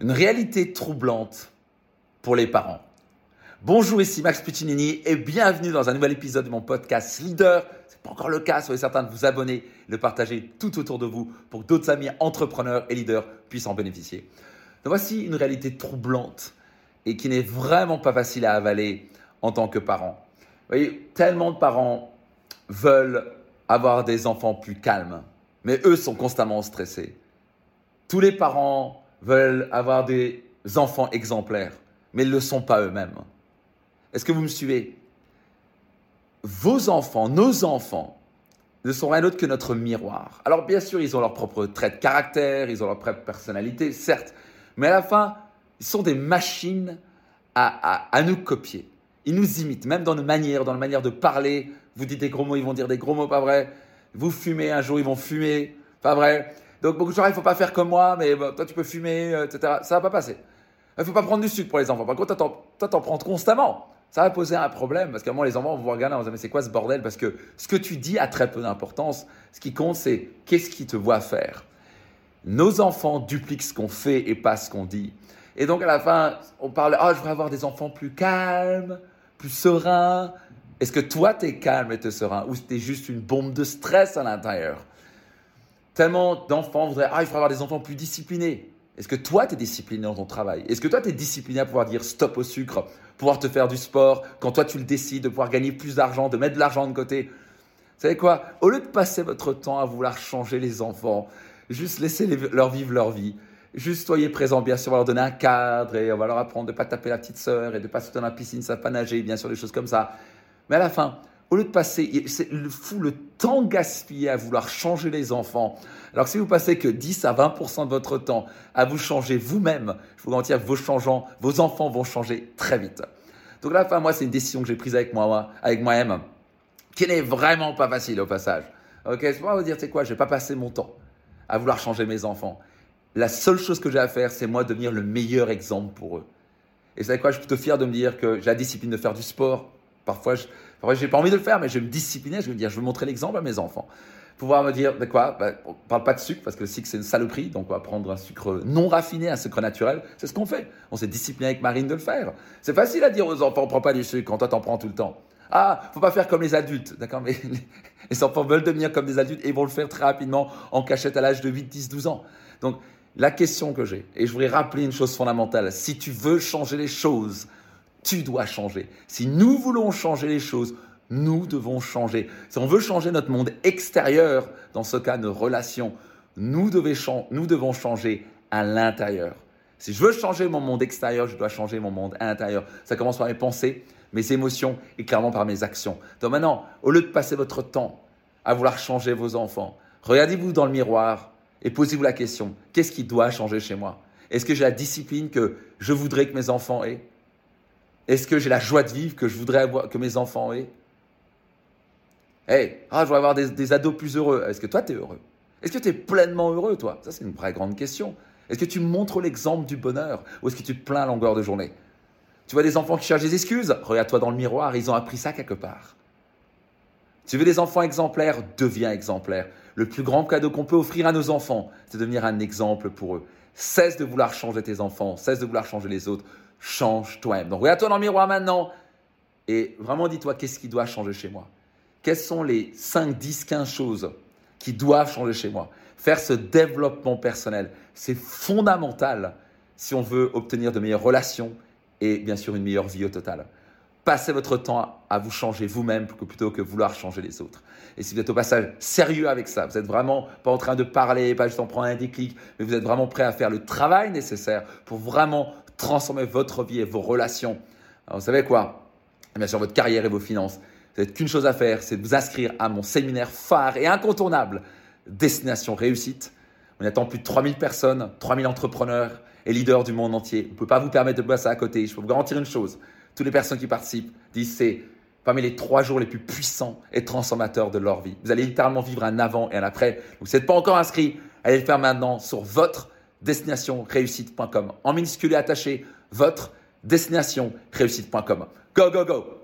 Une réalité troublante pour les parents. Bonjour, ici Max Puccinini et bienvenue dans un nouvel épisode de mon podcast Leader. Ce n'est pas encore le cas, soyez certain de vous abonner et le partager tout autour de vous pour que d'autres amis entrepreneurs et leaders puissent en bénéficier. Donc voici une réalité troublante et qui n'est vraiment pas facile à avaler en tant que parent. Vous voyez, tellement de parents veulent avoir des enfants plus calmes, mais eux sont constamment stressés. Tous les parents veulent avoir des enfants exemplaires, mais ils ne le sont pas eux-mêmes. Est-ce que vous me suivez? Vos enfants, nos enfants, ne sont rien d'autre que notre miroir. Alors bien sûr, ils ont leurs propres traits de caractère, ils ont leur propre personnalité, certes, mais à la fin, ils sont des machines à nous copier. Ils nous imitent, même dans nos manières de parler. Vous dites des gros mots, ils vont dire des gros mots, pas vrai. Vous fumez un jour, ils vont fumer, pas vrai. Donc beaucoup de gens, il ne faut pas faire comme moi, mais bah, toi tu peux fumer, etc. Ça ne va pas passer. Il ne faut pas prendre du sucre pour les enfants. Par contre, toi, t'en prends constamment. Ça va poser un problème parce qu'à un moment, les enfants vont vous regarder et vont se dire « Mais c'est quoi ce bordel ?» Parce que ce que tu dis a très peu d'importance. Ce qui compte, c'est qu'est-ce qu'ils te voient faire. Nos enfants dupliquent ce qu'on fait et pas ce qu'on dit. Et donc, à la fin, on parle « Ah, je voudrais avoir des enfants plus calmes, plus sereins. » Est-ce que toi, tu es calme et tu es serein ou tu es juste une bombe de stress à l'intérieur? Tellement d'enfants voudraient « Ah, il faudrait avoir des enfants plus disciplinés. » Est-ce que toi, tu es discipliné dans ton travail? Est-ce que toi, tu es discipliné à pouvoir dire stop au sucre, pouvoir te faire du sport, quand toi, tu le décides, de pouvoir gagner plus d'argent, de mettre de l'argent de côté? Vous savez quoi? Au lieu de passer votre temps à vouloir changer les enfants, juste laissez-leur vivre leur vie. Juste soyez présents, bien sûr, on va leur donner un cadre et on va leur apprendre de ne pas taper la petite sœur et de ne pas sauter dans la piscine, ça ne va pas nager, bien sûr, des choses comme ça. Mais à la fin, au lieu de passer, c'est le temps gaspillé à vouloir changer les enfants. Alors que si vous passez que 10 à 20% de votre temps à vous changer vous-même, je vous garantis que vos enfants vont changer très vite. Donc là, enfin, moi, c'est une décision que j'ai prise avec moi-même, qui n'est vraiment pas facile au passage. Ok, c'est pour vous dire, c'est quoi, je n'ai pas passé mon temps à vouloir changer mes enfants. La seule chose que j'ai à faire, c'est moi devenir le meilleur exemple pour eux. Et vous savez quoi, je suis plutôt fier de me dire que j'ai la discipline de faire du sport. Parfois, je n'ai pas envie de le faire, mais je vais me discipliner, je vais me dire, je veux montrer l'exemple à mes enfants. Pouvoir me dire, on ne parle pas de sucre, parce que le sucre, c'est une saloperie, donc on va prendre un sucre non raffiné, un sucre naturel. C'est ce qu'on fait. On s'est discipliné avec Marine de le faire. C'est facile à dire aux enfants, on ne prend pas du sucre, quand toi, tu en prends tout le temps. Ah, il ne faut pas faire comme les adultes, d'accord, mais les enfants veulent devenir comme des adultes et ils vont le faire très rapidement en cachette à l'âge de 8, 10, 12 ans. Donc, la question que j'ai, et je voudrais rappeler une chose fondamentale, si tu veux changer les choses, tu dois changer. Si nous voulons changer les choses, nous devons changer. Si on veut changer notre monde extérieur, dans ce cas, nos relations, nous devons changer à l'intérieur. Si je veux changer mon monde extérieur, je dois changer mon monde intérieur. Ça commence par mes pensées, mes émotions et clairement par mes actions. Donc maintenant, au lieu de passer votre temps à vouloir changer vos enfants, regardez-vous dans le miroir et posez-vous la question, qu'est-ce qui doit changer chez moi? Est-ce que j'ai la discipline que je voudrais que mes enfants aient? Est-ce que j'ai la joie de vivre que je voudrais avoir, que mes enfants aient? Je voudrais avoir des ados plus heureux. Est-ce que toi, tu es heureux? Est-ce que tu es pleinement heureux, toi? Ça, c'est une vraie grande question. Est-ce que tu montres l'exemple du bonheur ou est-ce que tu te plains à longueur de journée? Tu vois des enfants qui cherchent des excuses? Regarde-toi dans le miroir, ils ont appris ça quelque part. Tu veux des enfants exemplaires? Deviens exemplaire. Le plus grand cadeau qu'on peut offrir à nos enfants, c'est de devenir un exemple pour eux. Cesse de vouloir changer tes enfants, cesse de vouloir changer les autres. Change toi-même. Donc, regarde-toi dans le miroir maintenant et vraiment dis-toi qu'est-ce qui doit changer chez moi. Quelles sont les 5, 10, 15 choses qui doivent changer chez moi? Faire ce développement personnel, c'est fondamental si on veut obtenir de meilleures relations et bien sûr une meilleure vie au total. Passez votre temps à vous changer vous-même plutôt que vouloir changer les autres. Et si vous êtes au passage sérieux avec ça, vous n'êtes vraiment pas en train de parler, pas juste en prendre un déclic, mais vous êtes vraiment prêt à faire le travail nécessaire pour vraiment transformer votre vie et vos relations. Alors, vous savez quoi? Bien sûr, votre carrière et vos finances. Vous n'avez qu'une chose à faire, c'est de vous inscrire à mon séminaire phare et incontournable Destination Réussite. On attend plus de 3000 personnes, 3000 entrepreneurs et leaders du monde entier. Vous ne pouvez pas vous permettre de passer à côté. Je peux vous garantir une chose. Toutes les personnes qui participent disent c'est parmi les 3 jours les plus puissants et transformateurs de leur vie. Vous allez littéralement vivre un avant et un après. Donc, si vous n'êtes pas encore inscrit, allez le faire maintenant sur votre destinationreussite.com. En minuscule et attaché, votre destinationreussite.com. Go, go, go!